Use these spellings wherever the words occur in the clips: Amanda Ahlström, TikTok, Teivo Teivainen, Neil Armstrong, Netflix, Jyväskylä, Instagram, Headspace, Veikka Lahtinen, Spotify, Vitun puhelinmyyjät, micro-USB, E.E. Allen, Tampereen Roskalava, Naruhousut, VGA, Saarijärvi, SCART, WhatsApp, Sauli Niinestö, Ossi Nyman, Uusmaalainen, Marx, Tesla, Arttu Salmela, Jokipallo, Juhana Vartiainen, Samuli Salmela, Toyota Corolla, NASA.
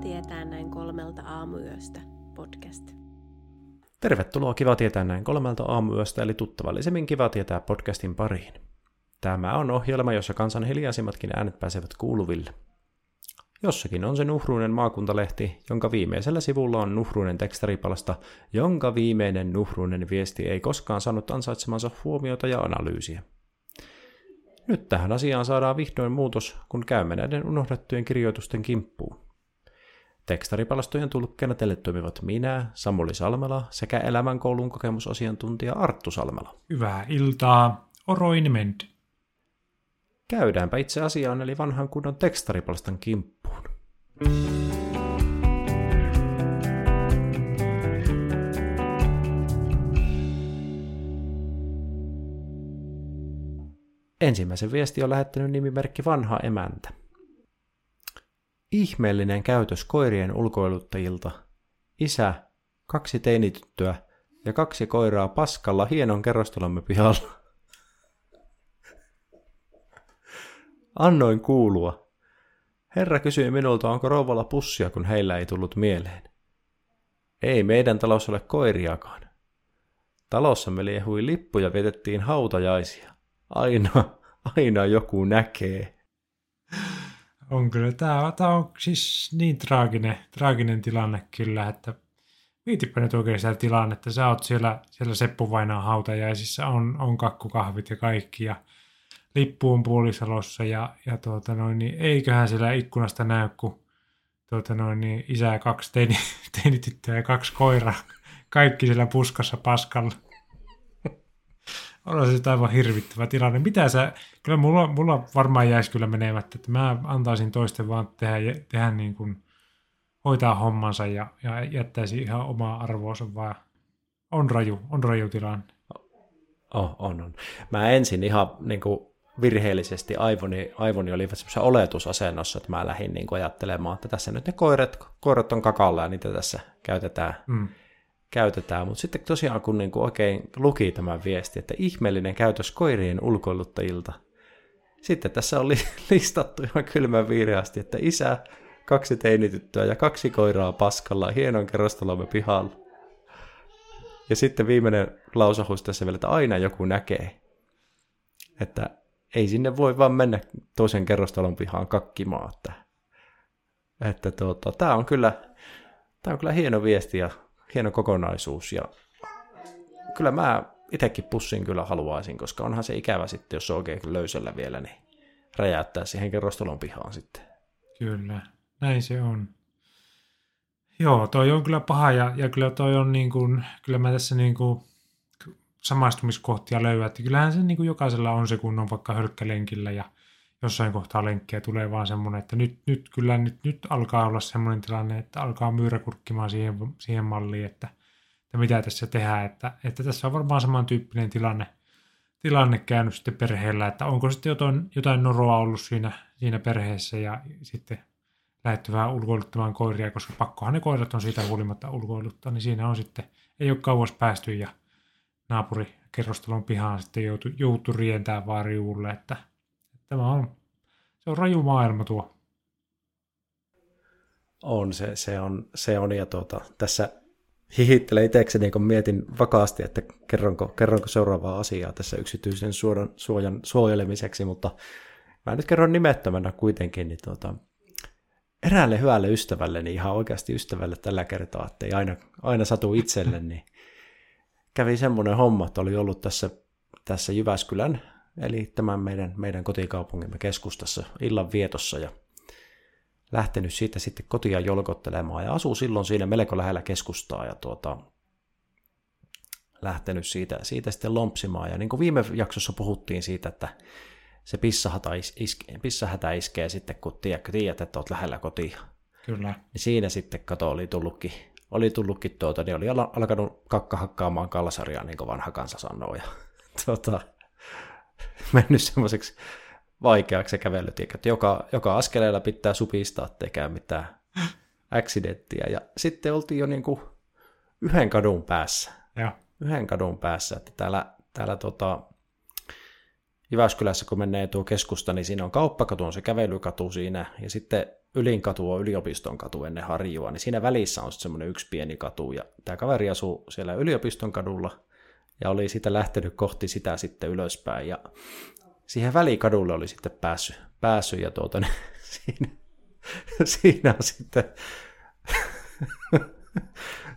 tietää näin 3 aamuyöstä podcast. Tervetuloa Kiva tietää näin 3 aamuyöstä, eli tuttavallisemmin Kiva tietää podcastin pariin. Tämä on ohjelma, jossa kansan hiljaisimmatkin äänet pääsevät kuuluville. Jossakin on se Nuhruinen maakuntalehti, jonka viimeisellä sivulla on Nuhruinen tekstaripalsta, jonka viimeinen Nuhruinen viesti ei koskaan saanut ansaitsemansa huomiota ja analyysiä. Nyt tähän asiaan saadaan vihdoin muutos, kun käymme näiden unohdettujen kirjoitusten kimppuun. Tekstaripalstojen tulkkeena teille toimivat minä, Samuli Salmela, sekä elämänkoulun kokemusasiantuntija Arttu Salmela. Hyvää iltaa, oroinment. Käydäänpä itse asiaan eli vanhan kunnon tekstaripalstan kimppuun. Ensimmäisen viesti on lähettänyt nimimerkki Vanha Emäntä. Ihmeellinen käytös koirien ulkoiluttajilta. Isä, 2 teinityttöä ja 2 koiraa paskalla hienon kerrostalomme pihalla. Annoin kuulua. Herra kysyi minulta, onko rouvalla pussia, kun heillä ei tullut mieleen. Ei meidän talossa ole koiriakaan. Talossamme liehui lippu ja vietettiin hautajaisia. Aina joku näkee. On kyllä. Tämä on siis niin traaginen tilanne kyllä, että mietipä nyt oikein sitä tilannetta. Sä oot siellä Seppuvainaan hautajaisissa, on kakkukahvit ja kaikki ja lippu on puolisalossa ja eiköhän siellä ikkunasta näy, kun isä ja 2 teinityttöä ja 2 koiraa. Kaikki siellä puskassa paskalla. On se aivan hirvittävä tilanne. Kyllä mulla varmaan jäisi kyllä menemättä, että mä antaisin toisten vaan tehdä niin kuin hoitaa hommansa ja jättäisi ihan omaa arvoonsa, vaan on raju tilanne. On. Mä ensin ihan niin kuin virheellisesti aivoni oli semmoisessa oletusasennossa, että mä lähdin niin kuin ajattelemaan, että tässä nyt ne koirat on kakalla ja niitä tässä käytetään. Mutta sitten tosiaan kun niinku oikein luki tämän viesti, että ihmeellinen käytös koirien ulkoiluttajilta. Sitten tässä oli listattu ihan kylmän viireästi, että isä, 2 teinityttöä ja 2 koiraa paskalla hienon kerrostalomme pihalla. Ja sitten viimeinen lausahus tässä vielä, että aina joku näkee. Että ei sinne voi vaan mennä toisen kerrostalon pihaan kakkimaan. Että tää on kyllä hieno viesti ja hieno kokonaisuus, ja kyllä mä itsekin pussin kyllä haluaisin, koska onhan se ikävä sitten, jos on oikein löysällä vielä, niin räjäyttää siihen kerrostalon pihaan sitten. Kyllä, näin se on. Joo, toi on kyllä paha, ja kyllä toi on niin kuin, kyllä mä tässä niin kuin samastumiskohtia löydän, että kyllähän se niin kuin jokaisella on se, kun on vaikka hölkkälenkillä, ja jossain kohtaa lenkkiä tulee vaan semmoinen, että nyt alkaa olla semmoinen tilanne, että alkaa myyrä kurkkimaan siihen malliin, että mitä tässä tehdään. Että tässä on varmaan samantyyppinen tilanne käynyt sitten perheellä, että onko sitten jotain noroa ollut siinä perheessä ja sitten lähdetty vähän ulkoiluttamaan koiria, koska pakkohan ne koirat on siitä huolimatta ulkoiluttaa, niin siinä on sitten, ei ole kauas päästy ja naapuri kerrostalon pihaan sitten joutui rientää vaan riuulle, että se on raju maailma tuo. Se on ja tässä hihittelen itsekseni, kun mietin vakaasti, että kerronko seuraavaa asiaa tässä yksityisen suojan suojelemiseksi, mutta mä nyt kerron nimettömänä kuitenkin, niin eräälle hyvälle ystävälle, niin ihan oikeasti ystävälle tällä kertaa, ettei aina satu itselle, niin kävi semmoinen homma, että oli ollut tässä Jyväskylän, eli tämän meidän kotikaupungimme keskustassa illan vietossa ja lähtenyt siitä sitten kotia jolkottelemaan ja asuu silloin siinä melko lähellä keskustaa ja lähtenyt siitä sitten lompsimaan. Ja niin kuin viime jaksossa puhuttiin siitä, että se pissahätä iskee sitten, kun tiedät, että olet lähellä kotia. Kyllä. Ja siinä sitten kato oli tullutkin niin oli alkanut kakkahakkaamaan kalsaria, niin kuin vanha kansa sanoo. Ja mennyt semmoiseksi vaikeaksi se kävelytiekä, että joka askeleella pitää supistaa, ettei käy mitään aksidenttia. Ja sitten oltiin jo niin kuin yhden kadun päässä, että täällä Jyväskylässä, kun menee tuo keskusta, niin siinä on Kauppakatu, on se kävelykatu siinä, ja sitten Ylinkatu on Yliopiston katu ennen Harjua, niin siinä välissä on sitten semmoinen yksi pieni katu, ja tämä kaveri asuu siellä Yliopiston kadulla, ja oli siitä lähtenyt kohti sitä sitten ylöspäin, ja siihen välikadulle oli sitten päässyt ja siinä on sitten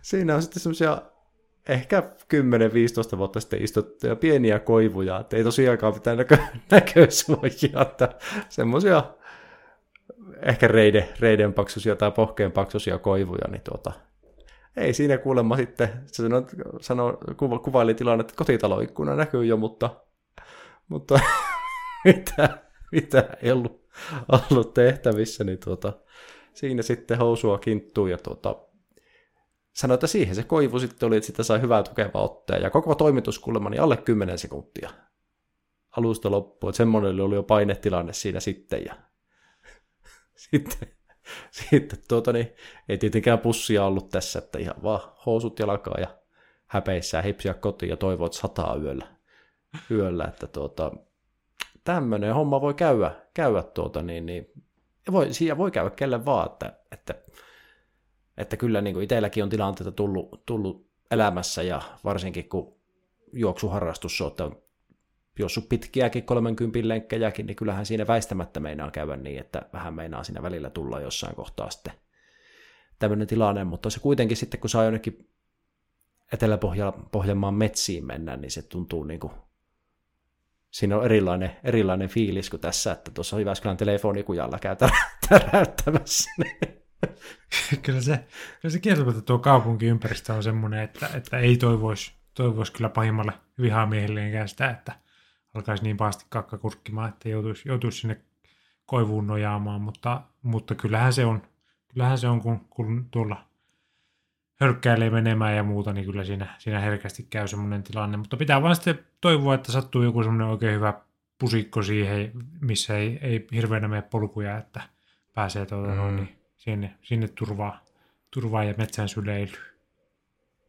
siinä on sitten semmoisia ehkä 10-15 vuotta sitten istuttuja pieniä koivuja, että ei tosiaankaan mitään näkösuojia, että semmoisia ehkä reiden paksuisia tai pohkeen paksuisia koivuja, niin ei siinä kuulemma sitten, kuvaili tilanne, että kotitaloikkuna näkyy jo, mutta mitä ei ollut tehtävissä, niin siinä sitten housua kinttuu ja sanoi, että siihen se koivu sitten oli, että sitä sai hyvää tukevaa otteen. Ja koko toimituskulma niin alle 10 sekuntia alusta loppuun. Että semmoinen oli jo painetilanne siinä sitten. Ja sitten niin, ei tietenkään pussia ollut tässä, että ihan vaan housut jalkaa ja häpeissään hipsiä kotiin ja toivoa, että sataa yöllä. Että tämmöinen homma voi käydä siinä voi käydä kelle vaan, että kyllä niin kuin itselläkin on tilanteita tullut elämässä, ja varsinkin kun juoksuharrastus on, että jos on pitkiäkin 30 lenkkejäkin, niin kyllähän siinä väistämättä meinaa käydä niin, että vähän meinaa siinä välillä tulla jossain kohtaa sitten tämmöinen tilanne, mutta se kuitenkin sitten, kun saa jonnekin Etelä-Pohjanmaan metsiin mennä, niin se tuntuu niin kuin, siinä on erilainen fiilis kuin tässä, että tuossa Jyväskylän telefonikujalla käy täräyttämässä. Kyllä se kieltämättä tuo kaupunkiympäristö on semmoinen, että ei toivoisi kyllä pahimmalle vihamiehellenkään sitä, että alkaisi niin pahasti kakkakurkkimaan, että joutuisi sinne koivuun nojaamaan, mutta kyllähän se on kun tuolla hörkkäilee menemään ja muuta, niin kyllä siinä herkästi käy semmoinen tilanne, mutta pitää vaan sitten toivoa, että sattuu joku semmoinen oikein hyvä pusikko siihen, missä ei hirveänä mene polkuja, että pääsee sinne turvaa ja metsään syleilyyn.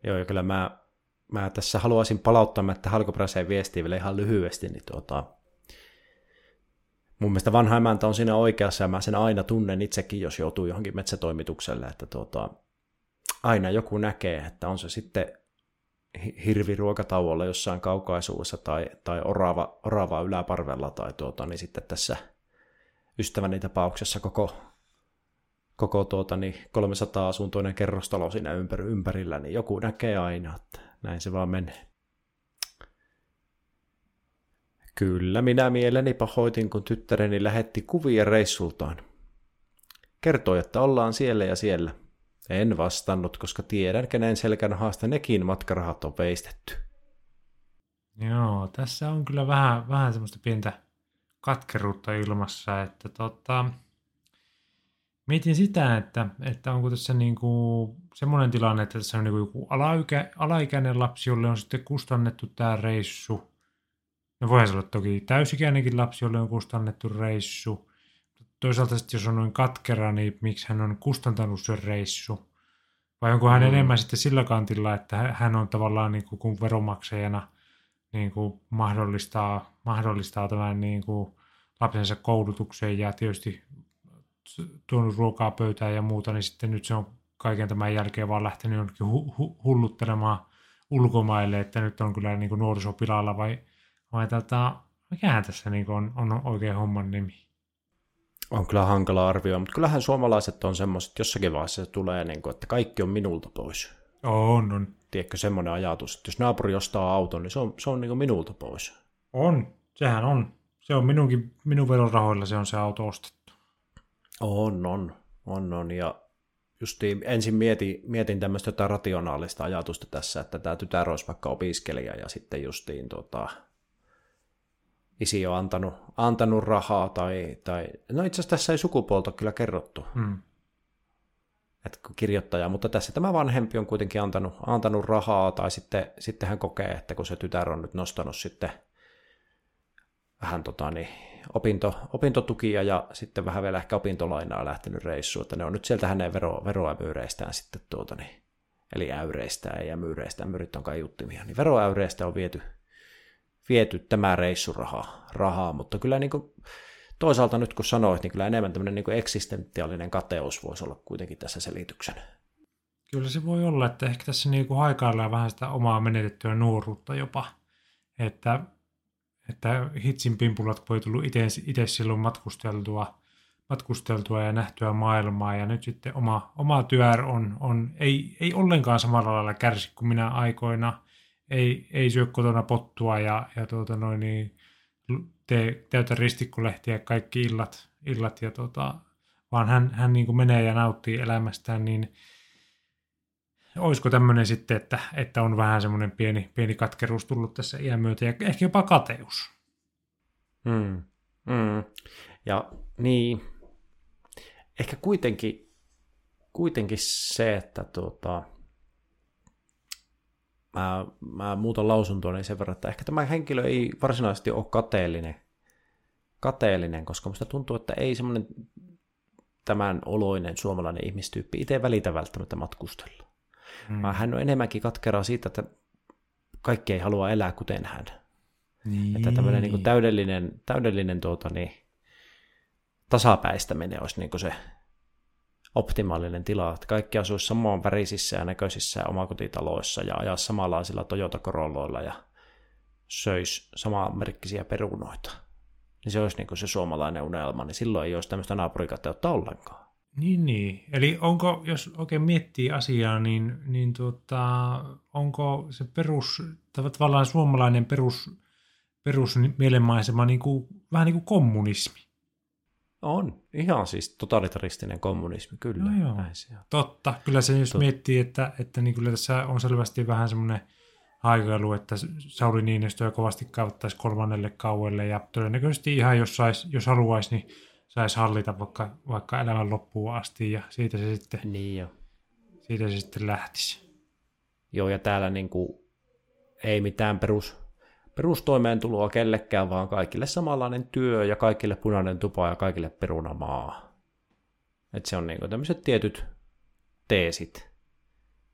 Joo, ja kyllä mä tässä haluaisin palauttaa, että halkoperäiseen viestiin vielä ihan lyhyesti, niin mun mielestä vanha emäntä on siinä oikeassa, ja mä sen aina tunnen itsekin, jos joutuu johonkin metsätoimitukselle, että aina joku näkee, että on se sitten hirvi ruokatauolla jossain kaukaisuudessa tai orava yläparvella, tai niin sitten tässä ystäväni tapauksessa koko 300 asuntoinen kerrostalo siinä ympärillä, niin joku näkee aina, että näin se vaan menee. Kyllä minä mieleni pahoitin, kun tyttäreni lähetti kuvia reissultaan. Kertoi, että ollaan siellä ja siellä. En vastannut, koska tiedän, kenen selkänahasta nekin matkarahat on veistetty. Joo, tässä on kyllä vähän semmoista pientä katkeruutta ilmassa, että mietin sitä, että onko tässä niinku semmoinen tilanne, että tässä on niinku joku alaikäinen lapsi, jolle on sitten kustannettu tämä reissu. No voihan se olla toki täysikäinenkin lapsi, jolle on kustannettu reissu. Toisaalta sitten, jos on noin katkera, niin miksi hän on kustantanut sen reissu? Vai onko hän enemmän sitten sillä kantilla, että hän on tavallaan niinku kuin veronmaksajana niinku mahdollistaa tämän niinku lapsensa koulutukseen ja tietysti tuonut ruokaa pöytään ja muuta, niin sitten nyt se on kaiken tämän jälkeen vaan lähtenyt jonnekin hulluttelemaan ulkomaille, että nyt on kyllä niin kuin nuorisopilalla, vai mikähän tässä niin kuin on oikein homman nimi? On kyllä hankala arvioida, mutta kyllähän suomalaiset on semmoiset, jossakin vaiheessa se tulee, niin kuin, että kaikki on minulta pois. On. Tiedätkö semmoinen ajatus, että jos naapuri ostaa auton, niin se on niin kuin minulta pois. On, sehän on. Se on minun verorahoilla se on se auto ostettu. On. Ja justiin ensin mietin tämmöistä jotain rationaalista ajatusta tässä, että tämä tytär olisi vaikka opiskelija, ja sitten justiin isi on antanut rahaa tai no itse asiassa tässä ei sukupuolta kyllä kerrottu, että kirjoittaja, mutta tässä tämä vanhempi on kuitenkin antanut rahaa, tai sitten hän kokee, että kun se tytär on nyt nostanut sitten vähän opintotukia ja sitten vähän vielä ehkä opintolainaa lähtenyt reissuun, että ne on nyt sieltä hänen veroäyreistään sitten eli äyreistään ja myyreistään, myyrit on kai juttimia, niin veroäyreistä on viety viety tämä reissurahaa, mutta kyllä niin kuin toisaalta nyt kun sanoit, niin kyllä enemmän tämmöinen niin kuin eksistentiaalinen kateus voisi olla kuitenkin tässä selityksenä. Kyllä se voi olla, että ehkä tässä niin kuin haikaillaan vähän sitä omaa menetettyä nuoruutta jopa, että hitsin pimpulat voi tullut itse silloin matkusteltua ja nähtyä maailmaa, ja nyt sitten oma työ ei ollenkaan samalla lailla kärsi kuin minä aikoina, ei syö kotona pottua ja täytä ristikkolehtiä kaikki illat ja vaan hän niin kuin menee ja nauttii elämästään, niin olisiko tämmöinen sitten, että on vähän semmoinen pieni katkeruus tullut tässä iän myötä, ja ehkä jopa kateus. Ja niin, ehkä kuitenkin se, että mä muutan lausuntoa niin sen verran, että ehkä tämä henkilö ei varsinaisesti ole kateellinen, koska musta tuntuu, että ei semmoinen tämän oloinen suomalainen ihmistyyppi itse välitä välttämättä matkustella. Hän on enemmänkin katkeraa siitä, että kaikki ei halua elää kuten hän. Niin. Että tämmöinen niin kuin täydellinen tasapäistäminen olisi niin kuin se optimaalinen tila, että kaikki asuisi samaan värisissä ja näköisissä omakotitaloissa ja ajaa samanlaisilla Toyota Corolloilla ja söisi samanmerkkisiä perunoita. Niin se olisi niin kuin se suomalainen unelma, niin silloin ei olisi tämmöistä naapurikateutta ollenkaan. Niin. Eli onko, jos oikein miettii asiaa, onko se tavallaan suomalainen perus mielenmaisema niin kuin, vähän niin kuin kommunismi? On. Ihan siis totalitaristinen kommunismi, kyllä. No joo. Totta. Kyllä se, jos miettii, että niin kyllä tässä on selvästi vähän semmoinen haikailu, että Sauli Niinestöä kovasti kaivattaisiin 3. kauelle, ja todennäköisesti ihan jos haluaisi, niin saisi hallita vaikka elämän loppuun asti, ja siitä se sitten lähtisi. Joo, ja täällä niin kuin ei mitään perustoimeentuloa kellekään, vaan kaikille samanlainen työ ja kaikille punainen tupa ja kaikille perunamaa. Että se on niin kuin tämmöiset tietyt teesit,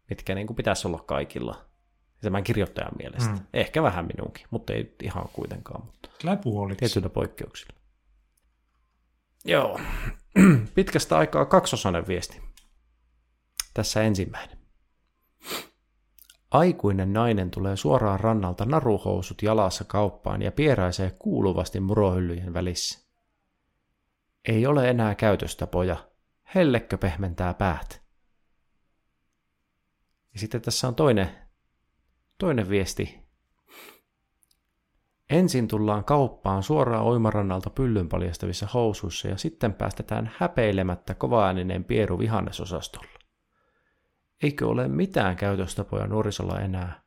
mitkä niin kuin pitäisi olla kaikilla. Tämän kirjoittajan mielestä. Ehkä vähän minunkin, mutta ei ihan kuitenkaan. Mutta tietyillä poikkeuksilla. Joo, pitkästä aikaa 2-osainen viesti. Tässä ensimmäinen. Aikuinen nainen tulee suoraan rannalta naruhousut jalassa kauppaan ja pieraisee kuuluvasti murohyllyjen välissä. Ei ole enää käytöstapoja. Hellekkö pehmentää päät. Ja sitten tässä on toinen viesti. Ensin tullaan kauppaan suoraan uimarannalta pyllyn paljastavissa housuissa ja sitten päästetään häpeilemättä kovaääninen pieru vihannesosastolla. Eikö ole mitään käytöstapoja nuorisolla enää?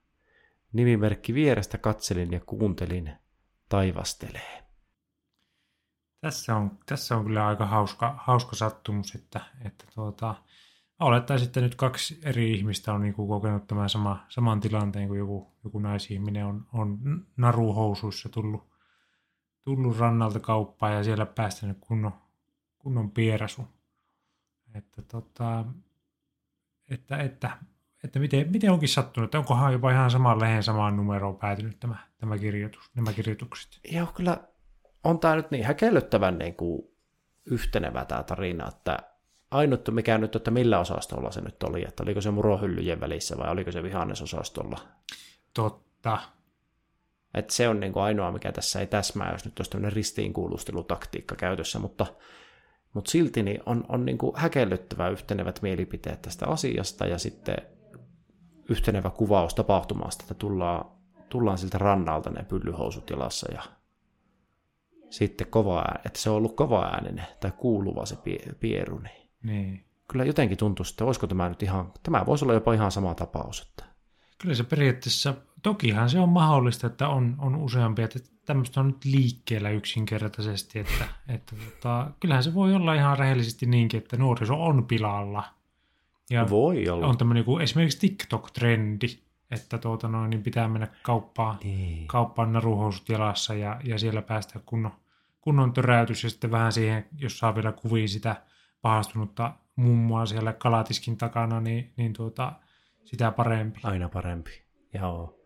Nimimerkki vierestä katselin ja kuuntelin taivastelee. Tässä on kyllä aika hauska sattumus, että olettaisiin, että nyt 2 eri ihmistä on niin kuin kokenut tämän saman tilanteen, kun joku naisihminen on naruhousuissa tullut rannalta kauppaan ja siellä päästänyt kunnon pierasu. Että miten onkin sattunut, että onkohan jopa ihan saman lehen samaan numeroon päätynyt nämä kirjoitukset. Joo, kyllä on tämä nyt niin häkellyttävän niin kuin yhtenevä tämä tarina, että ainut, mikä nyt, että millä osastolla se nyt oli, että oliko se murohyllyjen välissä vai oliko se vihannesosastolla. Totta. Että se on niin kuin ainoa, mikä tässä ei täsmää, jos nyt olisi tämmöinen ristiinkuulustelutaktiikka käytössä, mutta silti niin on niin kuin häkellyttävä yhtenevät mielipiteet tästä asiasta ja sitten yhtenevä kuvaus tapahtumasta, että tullaan siltä rannalta ne pyllyhousut jalassa ja sitten että se on ollut kovaääninen tai kuuluva se pieru, niin. Kyllä jotenkin tuntuu, että olisiko tämä nyt ihan, tämä voisi olla jopa ihan sama tapaus. Että. Kyllä se periaatteessa, tokihan se on mahdollista, että on useampia, että tämmöistä on nyt liikkeellä yksinkertaisesti, että kyllähän se voi olla ihan rehellisesti niinkin, että nuoriso on pilalla. Ja voi olla. On tämmöinen kuin esimerkiksi TikTok-trendi, että niin pitää mennä kauppaan naruhousut jalassa ja siellä päästään kunnon töräytys ja sitten vähän siihen, jos saa vielä kuvia sitä pahastunutta mummoa siellä kalatiskin takana, niin sitä parempi. Aina parempi, joo.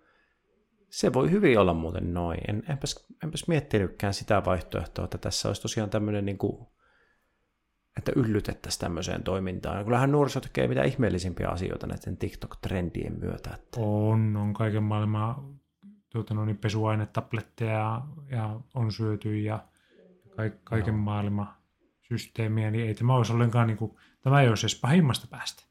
Se voi hyvin olla muuten noin. Enpäs miettinytkään sitä vaihtoehtoa, että tässä olisi tosiaan tämmöinen, niin kuin, että yllytettäisiin tämmöiseen toimintaan. Kyllähän nuoriso tekee mitä ihmeellisimpiä asioita näiden TikTok-trendien myötä. Että... On kaiken maailman pesuainetabletteja ja on syöty ja kaiken maailman systeemiä, niin ei tämä olisi ollenkaan, niin kuin, tämä ei olisi edes pahimmasta päästä.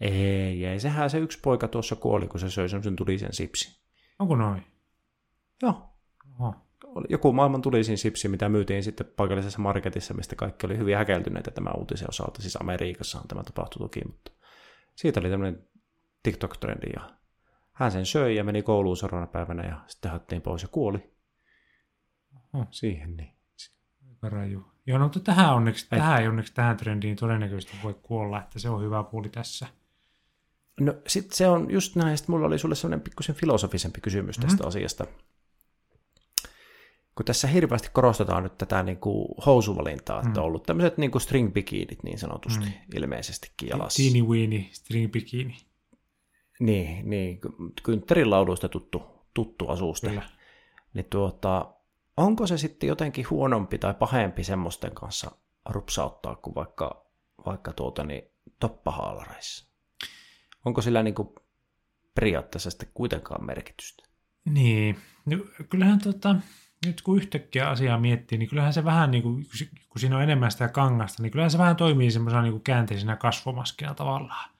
Ei, sehän se yksi poika tuossa kuoli, kun se söi semmoisen tulisen sipsin. Onko noin? Joo. Oho. Joku maailman tulisin sipsi, mitä myytiin sitten paikallisessa marketissa, mistä kaikki oli hyvin häkeltyneitä tämän uutisen osalta. Siis Amerikassahan tämä tapahtui toki, mutta siitä oli tämmöinen TikTok-trendi ja hän sen söi ja meni kouluun seuraavana päivänä ja sitten hattiin pois ja kuoli. Oho. Siihen niin. Raju. Joo, no, mutta tähän trendiin todennäköisesti voi kuolla, että se on hyvä puoli tässä. No sitten se on just näin, ja sitten mulla oli sulle sellainen pikkusen filosofisempi kysymys tästä asiasta. Kun tässä hirveästi korostetaan nyt tätä niin kuin housuvalintaa, että on ollut tämmöiset niin kuin string-bikiinit niin sanotusti ilmeisestikin jalassa. Teeny-weeny string-bikiini. Niin, kyntterin lauduista tuttu asuste. Kyllä. Niin onko se sitten jotenkin huonompi tai pahempi semmoisten kanssa rupsauttaa kuin vaikka toppahaalareissa? Onko sillä niin kuin periaatteessa sitten kuitenkaan merkitystä? Niin, no, kyllähän nyt kun yhtäkkiä asiaa miettii, niin kyllähän se vähän, niin kuin, kun siinä on enemmän sitä kangasta, niin kyllähän se vähän toimii semmoisena niin kuin käänteisenä kasvomaskina tavallaan.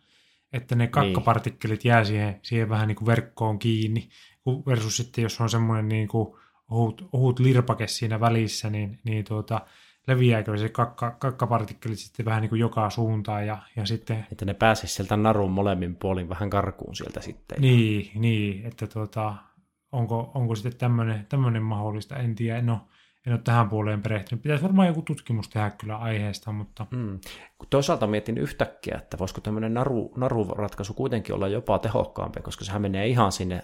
Että ne kakkapartikkelit jää siihen vähän niin kuin verkkoon kiinni, versus sitten jos on semmoinen niin kuin ohut lirpake siinä välissä, niin leviääkö se kakkapartikkelit sitten vähän niin kuin joka suuntaan ja sitten... Että ne pääsisi sieltä narun molemmin puolin vähän karkuun sieltä sitten. Niin että onko sitten tämmöinen mahdollista, en tiedä, en ole tähän puoleen perehtynyt. Pitäisi varmaan joku tutkimus tehdä kyllä aiheesta, mutta... Toisaalta mietin yhtäkkiä, että voisiko tämmöinen naruratkaisu kuitenkin olla jopa tehokkaampi, koska sehän menee ihan sinne...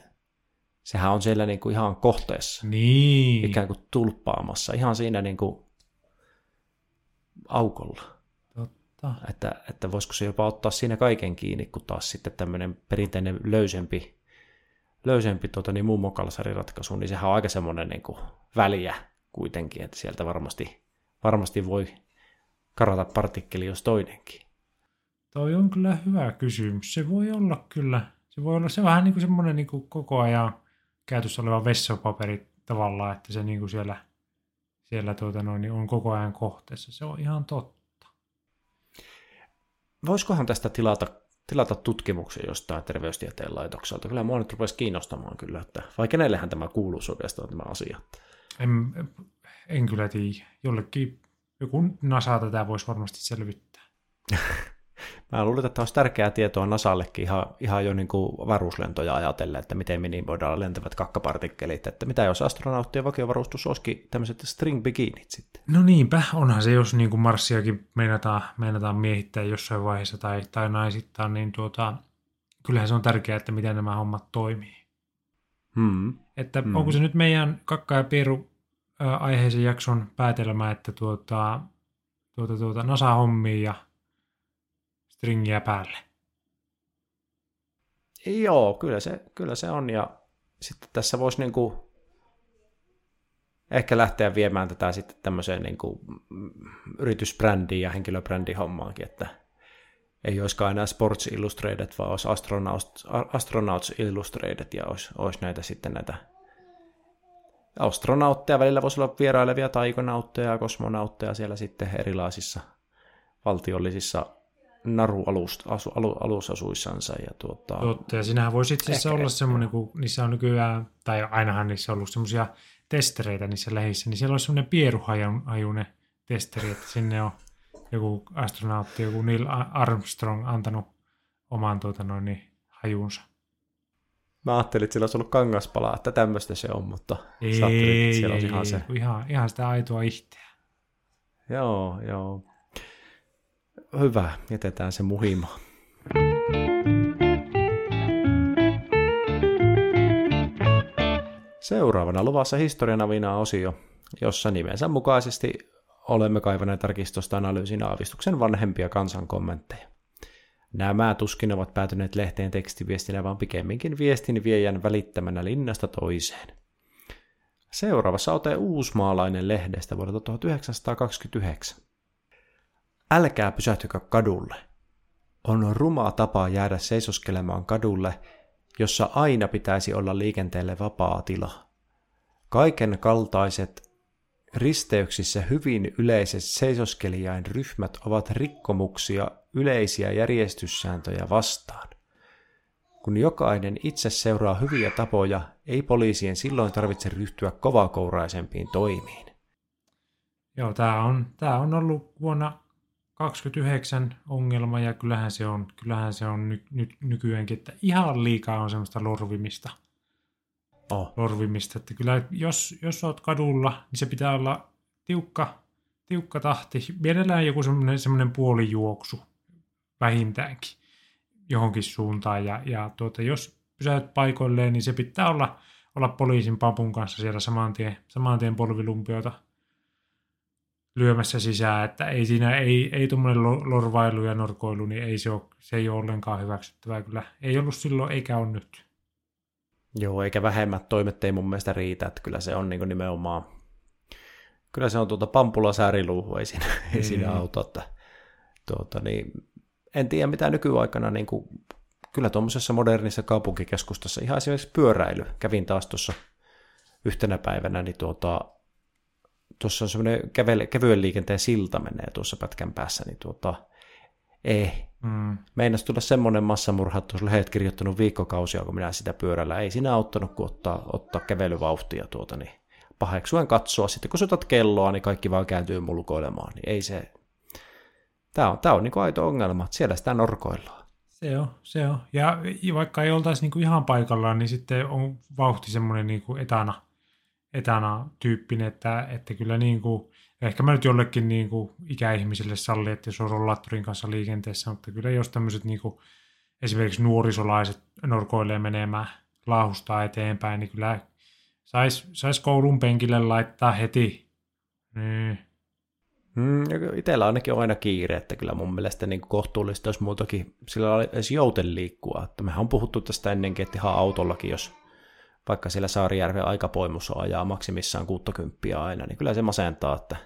Sehän on siellä niin kuin ihan kohteessa, niin. Ikään kuin tulppaamassa, ihan siinä niin kuin aukolla. Totta. Että voisiko se jopa ottaa siinä kaiken kiinni, kun taas sitten tämmöinen perinteinen löysempi mummokalsariratkaisu, niin sehän on aika semmoinen niin kuin väliä kuitenkin, että sieltä varmasti voi karata partikkeli jos toinenkin. Toi on kyllä hyvä kysymys, se voi olla kyllä. Se voi olla se vähän niin kuin semmoinen niin kuin koko ajan käytössä oleva vessapaperi tavallaan, että se niin kuin siellä niin on koko ajan kohteessa. Se on ihan totta. Voisikohan tästä tilata tutkimuksen jostain terveystieteen laitokselta? Kyllä minua nyt rupesi kiinnostamaan kyllä, että vai kenellähän tämä kuuluisi oikeastaan tämä asia? En kyllä tiedä. Jollekin joku NASA tätä voisi varmasti selvittää. Mä luulen, että olisi tärkeää tietoa NASAllekin ihan jo niin kuin avaruuslentoja ajatellen, että miten minimoidaan lentävät kakkapartikkelit, että mitä jos astronauttien vakiovarustus olisikin tämmöiset string-bikinit sitten. No niinpä, onhan se, jos niin kuin Marsiakin meinataan miehittää jossain vaiheessa tai naisittaa, niin kyllähän se on tärkeää, että miten nämä hommat toimii. Että onko se nyt meidän kakka- ja piiru-aiheisen jakson päätelmä, että NASA hommia ja stringiä päälle. Joo, kyllä se on. Ja sitten tässä voisi niinku ehkä lähteä viemään tätä sitten tämmöiseen niinku yritysbrändiin ja henkilöbrändin hommaankin, että ei olisikaan enää Sports Illustrated, vaan olisi Astronauts Illustrated ja olisi näitä sitten näitä astronautteja. Välillä voisi olla vierailevia taikonautteja ja kosmonautteja siellä sitten erilaisissa valtiollisissa naru-alusasuissansa. Totta, ja sinähän voisi itse asiassa olla semmoinen, kun niissä on nykyään, tai ainahan niissä on ollut semmoisia testereitä niissä lähissä, niin siellä on semmoinen pieruhajuinen testeri, että sinne on joku astronautti, joku Neil Armstrong antanut oman hajunsa. Mä ajattelin, että siellä olisi ollut kangaspalaa, että tämmöistä se on, mutta ei, siellä on ihan se. Ihan sitä aitoa ihteä. Joo. Hyvä, jätetään se muhimaan. Seuraavana luvassa historianavinaa osio, jossa nimensä mukaisesti olemme kaivaneet arkistosta analyysin aavistuksen vanhempia kansankommentteja. Nämä tuskin ovat päätyneet lehteen tekstiviestillä, vaan pikemminkin viestin viejän välittämänä linnasta toiseen. Seuraavassa ote Uusmaalainen lehdestä vuodelta 1929. Älkää pysähtykö kadulle. On ruma tapa jäädä seisoskelemaan kadulle, jossa aina pitäisi olla liikenteelle vapaa tila. Kaiken kaltaiset risteyksissä hyvin yleiset seisoskelijain ryhmät ovat rikkomuksia yleisiä järjestyssääntöjä vastaan. Kun jokainen itse seuraa hyviä tapoja, ei poliisien silloin tarvitse ryhtyä kovakouraisempiin toimiin. Joo, tää on ollut vuonna 29 ongelma, ja kyllähän se on nykyäänkin, että ihan liikaa on semmoista lorvimista. Lorvimista, että kyllä jos olet kadulla, niin se pitää olla tiukka tahti. Mielellään joku semmoinen puolijuoksu vähintäänkin johonkin suuntaan, ja jos pysäyt paikoilleen, niin se pitää olla poliisin papun kanssa siellä saman tien polvilumpioita lyömässä sisään, että ei siinä ei tuommoinen lorvailu ja norkoilu, niin se ei ole ollenkaan hyväksyttävää kyllä. Ei ollut silloin eikä ole nyt. Joo, eikä vähemmät toimet ei mun mielestä riitä, että kyllä se on niin kuin nimenomaan, kyllä se on pampula sääriluuhu, ei siinä auta, että en tiedä mitä nykyaikana, niin kuin, kyllä tuommoisessa modernissa kaupunkikeskustassa ihan esimerkiksi pyöräily, kävin taas tuossa yhtenä päivänä, niin tuossa on semmoinen kevyen liikenteen silta menee tuossa pätkän päässä, niin meinasi tulla semmoinen massamurha, että olisi lähet kirjoittanut viikkokausia, kun minä sitä pyörällä. Ei siinä auttanut, kun ottaa kävelyvauhtia niin paheksuen katsoa. Sitten kun sotat kelloa, niin kaikki vaan kääntyy mulkoilemaan. Niin ei se... Tämä on niin kuin aito ongelma, että siellä sitä norkoillaan. Se on. Ja vaikka ei oltaisi niin kuin ihan paikallaan, niin sitten on vauhti semmoinen niin kuin etana tyyppinen, että kyllä niin kuin... Ehkä mä nyt jollekin niin kuin ikäihmisille sallin, että jos on rollaattorin kanssa liikenteessä, mutta kyllä jos tämmöiset niin kuin esimerkiksi nuorisolaiset norkoilee menemään, laahustaa eteenpäin, niin kyllä sais koulun penkille laittaa heti. Niin. Itsellä ainakin on aina kiire, että kyllä mun mielestä niin kohtuullista, jos muutakin sillä on edes jouten liikkua. Että mehän on puhuttu tästä ennenkin, että ihan autollakin, jos vaikka siellä Saarijärven aikapoimussa ajaa maksimissaan 60 aina, niin kyllä se masentaa, että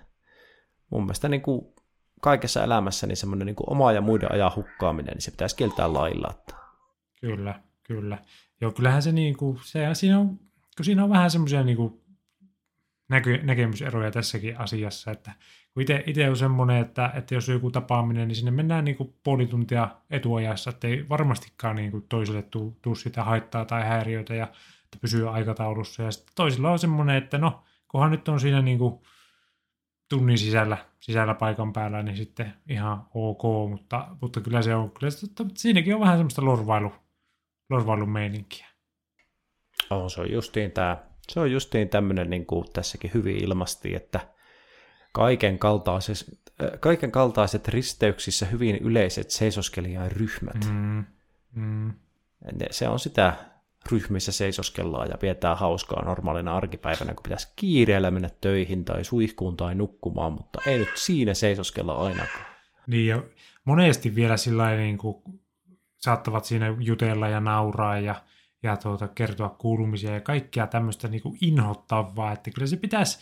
mun mielestä niin kuin kaikessa elämässä niin semmoinen niin kuin oma ja muiden ajan hukkaaminen, niin se pitäisi kieltää lailla. Kyllä. Joo, kyllähän se niin kuin, siinä on vähän semmoisia niin kuin näkemyseroja tässäkin asiassa, että kun itse on semmoinen, että jos on joku tapaaminen, niin sinne mennään niin kuin puoli tuntia etuajassa, ettei varmastikaan niin kuin toiselle tuu sitä haittaa tai häiriötä ja että pysyy aikataulussa. Ja sitten toisilla on semmoinen, että no, kunhan nyt on siinä niin kuin tunnin sisällä paikan päällä, niin sitten ihan ok, mutta kyllä se on. Kyllä se, siinäkin on vähän semmoista lorvailumeininkiä. Se on justiin tämmöinen, niin kuin tässäkin hyvin ilmasti, että kaiken kaltaiset risteyksissä hyvin yleiset seisoskelijaryhmät. Se on sitä... ryhmissä seisoskellaan ja pidetään hauskaa normaalina arkipäivänä, kun pitäisi kiireellä mennä töihin tai suihkuun tai nukkumaan, mutta ei nyt siinä seisoskella ainakaan. Niin ja monesti vielä sillain niin kuin saattavat siinä jutella ja nauraa ja kertoa kuulumisia ja kaikkea tämmöistä niin kuin inhottavaa, että kyllä se pitäisi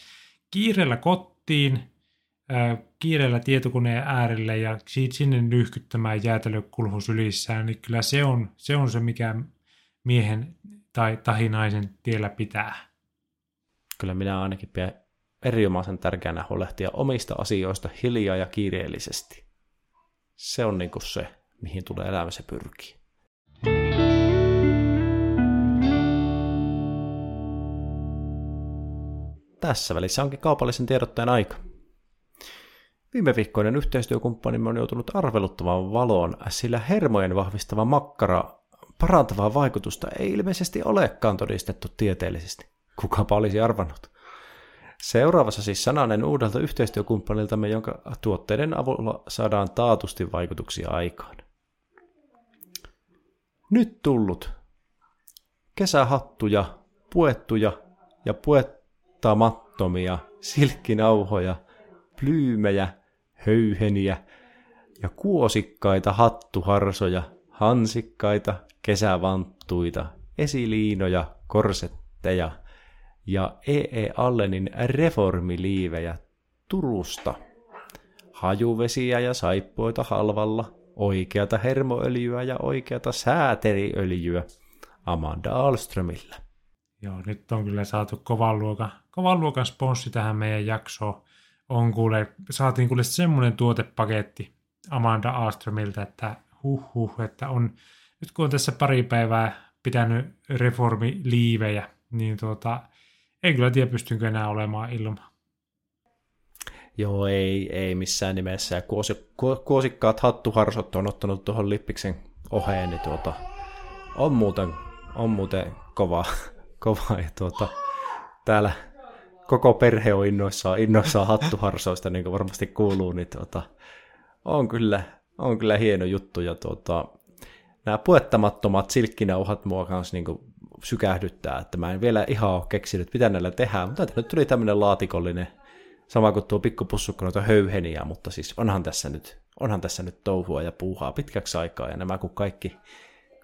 kiireellä kotiin, kiireellä tietokoneen äärelle ja siitä sinne nyyhkyttämään jäätelökulho sylissään, niin kyllä se on se mikä miehen tai naisen tiellä pitää. Kyllä minä ainakin pidän erinomaisen tärkeänä huolehtia omista asioista hiljaa ja kiireellisesti. Se on niin kuin se, mihin tulee elämässä pyrkiä. Tässä välissä onkin kaupallisen tiedottajan aika. Viime viikkoinen yhteistyökumppanimme on joutunut arveluttavan valoon, sillä hermojen vahvistava makkara parantavaa vaikutusta ei ilmeisesti olekaan todistettu tieteellisesti. Kukapa olisi arvannut. Seuraavassa siis sananen uudelta yhteistyökumppaniltamme, jonka tuotteiden avulla saadaan taatusti vaikutuksia aikaan. Nyt tullut kesähattuja, puettuja ja puettamattomia, silkkinauhoja, plyymejä, höyheniä, ja kuosikkaita hattuharsoja, hansikkaita, kesävanttuita, esiliinoja, korsetteja ja E.E. Allenin reformiliivejä Turusta, hajuvesiä ja saippuoita halvalla, oikeata hermoöljyä ja oikeata sääteriöljyä Amanda Ahlströmillä. Joo, nyt on kyllä saatu kovan luokan sponssi tähän meidän jaksoon. On kuule, saatiin kuule semmoinen tuotepaketti Amanda Ahlströmiltä, että että on, nyt kun on tässä pari päivää pitänyt reformiliivejä, niin en kyllä tiedä, pystynkö enää olemaan ilman. Joo, ei missään nimessä. Ja kuosikkaat hattuharsot on ottanut tuohon lippiksen oheen, niin on muuten kova. Ja täällä koko perhe on innoissaan hattuharsoista, niin kuin varmasti kuuluu, niin on kyllä hieno juttu. Ja nämä puettamattomat silkkinauhat mua kanssa niin kuin sykähdyttää, että mä en vielä ihan ole keksinyt, mitä näillä tehdään, mutta nyt tuli tämmöinen laatikollinen, sama kuin tuo pikkupussukka noita höyheniä, mutta siis onhan tässä nyt touhua ja puuhaa pitkäksi aikaa, ja nämä kun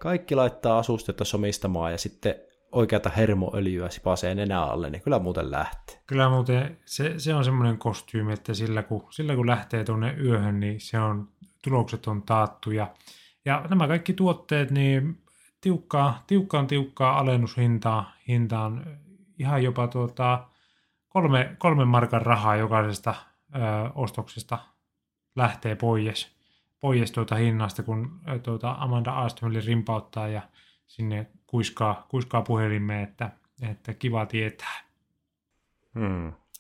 kaikki laittaa asustetta somistamaan ja sitten oikeata hermoöljyä sipasee nenää alle, niin kyllä muuten lähtee. Kyllä muuten se on semmoinen kostyymi, että sillä kun lähtee tuonne yöhön, niin se on, tulokset on taattu, ja nämä kaikki tuotteet niin tiukkaan alennushintaan ihan jopa 3 markan rahaa jokaisesta ostoksesta lähtee pois hinnasta, kun Amanda Ahlströmille rimpauttaa ja sinne kuiskaa puhelimeen, että kiva tietää.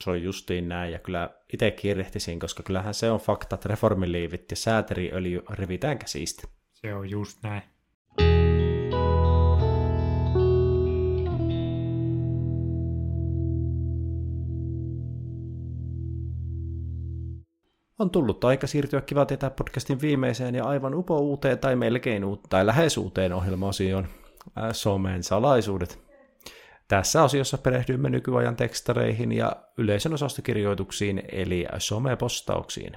Se on justiin näin, ja kyllä itse kiirehtisin, koska kyllähän se on fakta, että reformiliivit ja sääteriöljy revitään käsistä. Se on just näin. On tullut aika siirtyä Kiva tietää -podcastin viimeiseen ja aivan upouuteen tai melkein tai lähes uuteen ohjelmaosioon, somen salaisuudet. Tässä osiossa perehdymme nykyajan tekstareihin ja yleisön osastokirjoituksiin eli somepostauksiin.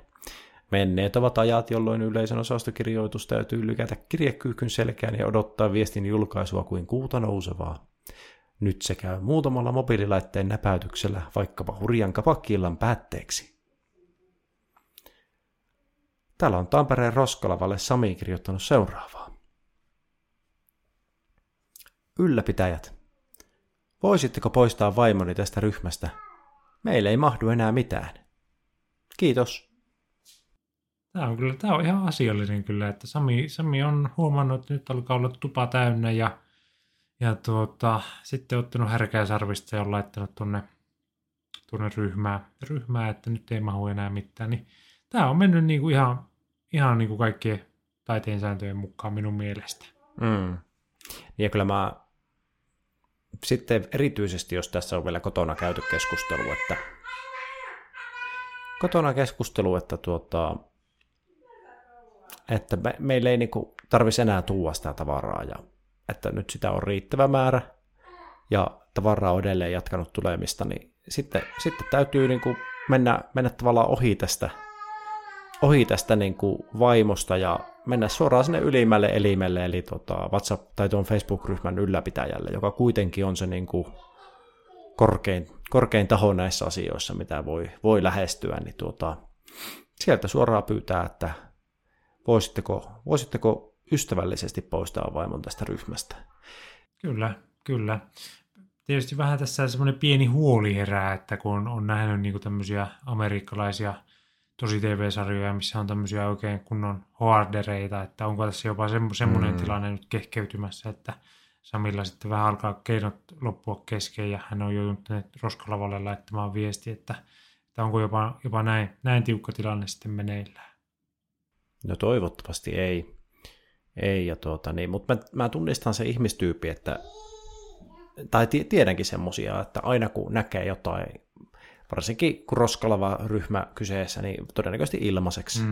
Menneet ovat ajat, jolloin yleisön osastokirjoitus täytyy lykätä kirjekyyhkyn selkään ja odottaa viestin julkaisua kuin kuuta nousevaa. Nyt se käy muutamalla mobiililaitteen näpäytyksellä vaikkapa hurjan kapakkiillan päätteeksi. Täällä on Tampereen Roskalavalle Sami kirjoittanut seuraavaa. Ylläpitäjät, voisitteko poistaa vaimoni tästä ryhmästä? Meille ei mahdu enää mitään. Kiitos. Tämä on ihan asiallinen kyllä, että Sami on huomannut, että nyt alkaa olla tupa täynnä ja sitten ottanut härkää sarvista ja on laittanut tuonne ryhmään, että nyt ei mahdu enää mitään, niin tämä on mennyt niinku ihan niinku kaikkien taiteen sääntöjen mukaan minun mielestä. Ja kyllä mä sitten erityisesti, jos tässä on vielä kotona käyty keskustelu, että että meillä ei niinku tarvitsisi enää tuua sitä tavaraa ja että nyt sitä on riittävä määrä ja tavaraa on edelleen jatkanut tulemista, niin sitten täytyy niinku mennä tavallaan ohi tästä niin kuin vaimosta ja mennä suoraan sinne ylimmälle elimelle, eli WhatsApp tai tuon Facebook-ryhmän ylläpitäjälle, joka kuitenkin on se niin kuin korkein taho näissä asioissa, mitä voi lähestyä, niin sieltä suoraan pyytää, että voisitteko ystävällisesti poistaa vaimon tästä ryhmästä. Kyllä. Tietysti vähän tässä semmoinen pieni huoli herää, että kun on nähnyt niin kuin tämmöisiä amerikkalaisia tosi TV-sarjoja, missä on tämmöisiä oikein kunnon hoardereita, että onko tässä jopa semmoinen tilanne nyt kehkeytymässä, että Samilla sitten vähän alkaa keinot loppua kesken ja hän on joutunut Roskalavalle laittamaan viesti, että onko jopa näin tiukka tilanne sitten meneillään. No toivottavasti ei ja niin, mutta mä tunnistan se ihmistyyppi, että tai tiedänkin semmoisia, että aina kun näkee jotain, varsinkin kun Roskalava-ryhmä kyseessä, niin todennäköisesti ilmaiseksi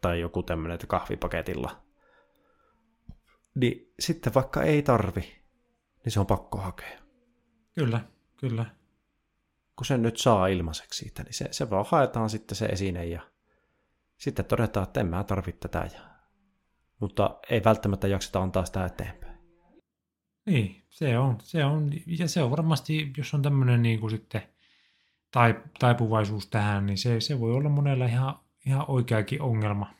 tai joku tämmöinen kahvipaketilla. Niin sitten vaikka ei tarvi, niin se on pakko hakea. Kyllä. Kun sen nyt saa ilmaiseksi siitä, niin se vaan haetaan sitten se esine ja sitten todetaan, että en mä tarvitse tätä. Mutta ei välttämättä jakseta antaa sitä eteenpäin. Niin, se on. Ja se on varmasti, jos on tämmöinen niin kuin sitten taipuvaisuus tähän, niin se voi olla monella ihan oikeakin ongelma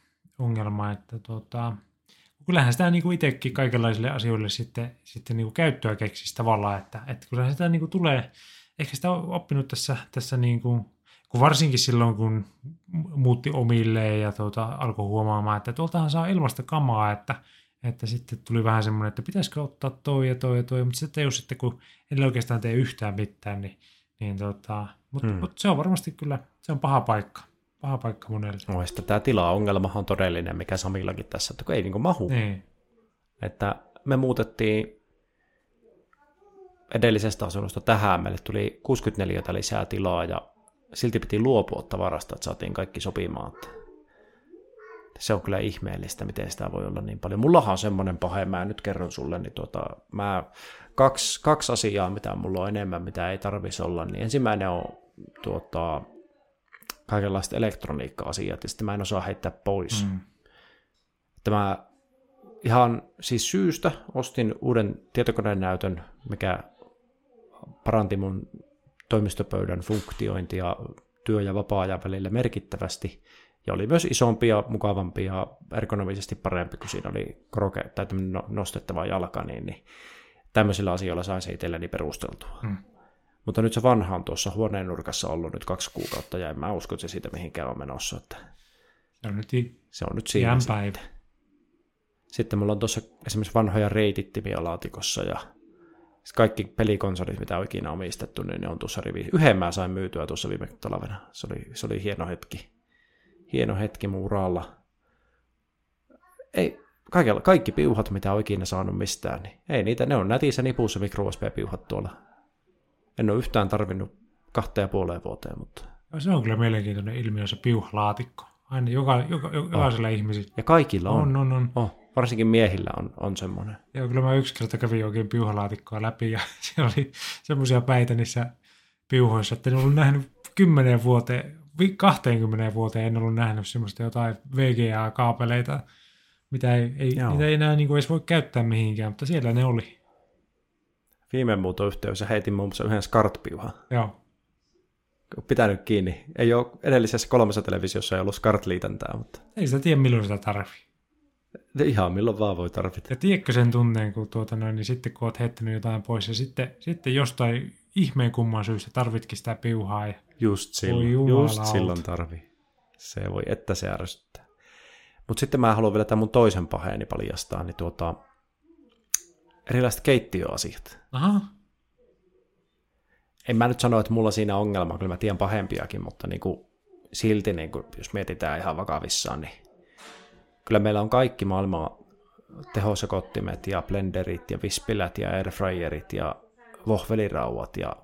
että kyllähän sitä niin kuin itsekin kaikenlaisille asioille sitten niin kuin käyttöä keksisi tavallaan, että kyllähän sitä niin kuin tulee, ehkä sitä on oppinut tässä niin kuin, kun varsinkin silloin, kun muutti omilleen ja alkoi huomaamaan, että tuoltahan saa ilmasta kamaa, että sitten tuli vähän semmoinen, että pitäisikö ottaa toi, mutta sitten jos sitten, kun en oikeastaan tee yhtään mitään, mutta se on varmasti kyllä, se on paha paikka monelle. No, sitten tämä tilaongelmahan on todellinen, mikä Samillakin tässä, että kun ei niin kuin mahu. Niin. Että me muutettiin edellisestä asunnosta tähän, meille tuli 64 lisää tilaa ja silti piti luopua tavarasta, että saatiin kaikki sopimaan. Se on kyllä ihmeellistä, miten sitä voi olla niin paljon. Mullahan on semmoinen pahe, mä nyt kerron sulle, niin kaksi asiaa, mitä mulla on enemmän, mitä ei tarvitsisi olla, niin ensimmäinen on kaikenlaiset elektroniikka-asiat, ja sitten mä en osaa heittää pois. Mm. Mä ihan siis syystä ostin uuden tietokoneen näytön, mikä paranti mun toimistopöydän funktiointia työ- ja vapaa-ajan välillä merkittävästi, ja oli myös isompi ja mukavampi ja ergonomisesti parempi, kun siinä oli nostettava jalka, niin tämmöisillä asioilla sain se itselleni perusteltua. Mm. Mutta nyt se vanha on tuossa huoneen nurkassa ollut nyt 2 kuukautta, ja en mä usko, että se siitä mihinkään on menossa. Että se on nyt siinä sitten. Sitten mulla on tuossa esimerkiksi vanhoja reitittimiä laatikossa, ja kaikki pelikonsolit, mitä on ikinä omistettu, niin ne on tuossa rivi. Yhden mä sain myytyä tuossa viime talvena. Se oli hieno hetki. Hieno hetki mun uralla. Ei, kaikki piuhat, mitä on ikinä saanut mistään, niin ei niitä, ne on nätissä nipussa micro-USB-piuhat tuolla. En ole yhtään tarvinnut 2,5 vuoteen, mutta... Se on kyllä mielenkiintoinen ilmiö, se piuhalaatikko. Aina jokaisella ihmisillä. Ja kaikilla on. On. Varsinkin miehillä on semmoinen. Joo, kyllä mä yksi kerta kävin oikein piuhalaatikkoa läpi, ja siellä oli semmoisia päitä niissä piuhoissa, että en ollut nähnyt 10 vuoteen, 20 vuoteen en ollut nähnyt semmoista jotain VGA-kaapeleita, mitä ei enää niin kuin edes voi käyttää mihinkään, mutta siellä ne oli. Viime muutoyhteydessä heitin muun muassa yhden SCART-piuhan. Joo. Pitänyt kiinni. Ei ole edellisessä 3 televisiossa ei ollut SCART-liitäntää, mutta... Ei sitä tiedä, milloin sitä tarvii. Ihan milloin vaan voi tarvita. Ja tiedätkö sen tunteen, kun niin sitten kun olet heittänyt jotain pois, ja sitten jostain ihmeen kumman syystä tarvitkin sitä piuhaa. Ja... Just silloin tarvii. Se voi, että se ärsyttää. Mutta sitten mä haluan vielä tämän mun toisen paheeni paljastaa, niin erilaiset keittiöasiat. Aha. En mä nyt sano, että mulla siinä ongelma, kyllä mä tiedän pahempiakin, mutta silti jos mietitään ihan vakavissaan, niin kyllä meillä on kaikki maailman tehosekottimet ja blenderit ja vispilät ja airfryerit ja vohvelirauat ja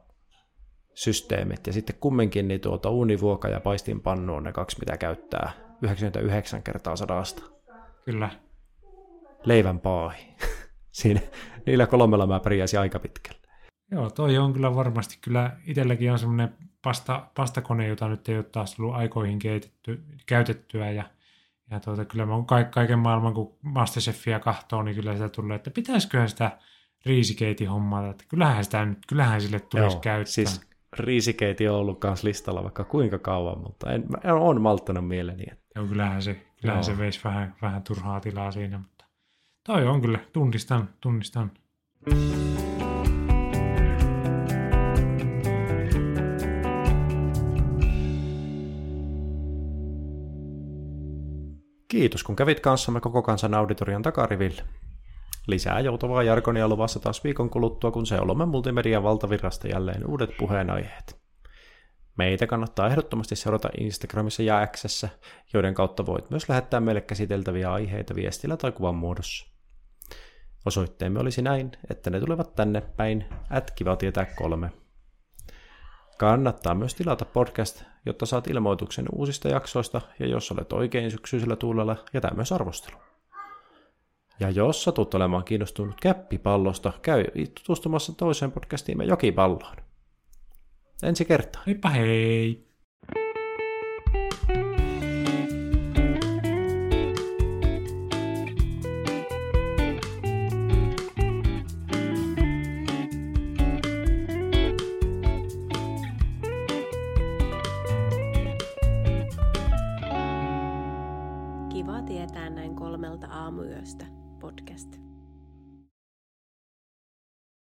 systeemit. Ja sitten kumminkin niin uunivuoka ja paistinpannu on ne 2, mitä käyttää 99 x 100. Kyllä. Leivän paahi. Siinä, niillä 3 mä pärjäisin aika pitkälle. Joo, toi on kyllä varmasti. Kyllä itselläkin on semmoinen pastakone, jota nyt ei ole taas ollut aikoihin käytettyä. Ja kyllä mä oon kaiken maailman, kun MasterChefia kahtoo, niin kyllä sitä tulee, että pitäisiköhän sitä riisikeitin-hommaa. Että kyllähän sille tulisi käyttää. Siis riisikeiti on ollut kanssa listalla vaikka kuinka kauan, mutta en ole malttanut mieleni. Joo, kyllähän se veisi vähän turhaa tilaa siinä, mutta... Toi on kyllä, tunnistan. Kiitos, kun kävit kanssamme Koko kansan auditorion takariville. Lisää joutavaa jargonia luvassa taas viikon kuluttua, kun seulemme multimedian valtavirrasta jälleen uudet puheenaiheet. Meitä kannattaa ehdottomasti seurata Instagramissa ja X:ssä, joiden kautta voit myös lähettää meille käsiteltäviä aiheita viestillä tai kuvan muodossa. Osoitteemme olisi näin, että ne tulevat tänne päin @kivatietaa3. Kannattaa myös tilata podcast, jotta saat ilmoituksen uusista jaksoista, ja jos olet oikein syksyisellä tuulella, jätä myös arvostelu. Ja jos satut olemaan kiinnostunut käppipallosta, käy tutustumassa toiseen podcastiimme Jokipalloon. Ensi kertaan. Heippa hei! Tervetuloa Tietään näin 3 aamuyöstä -podcast.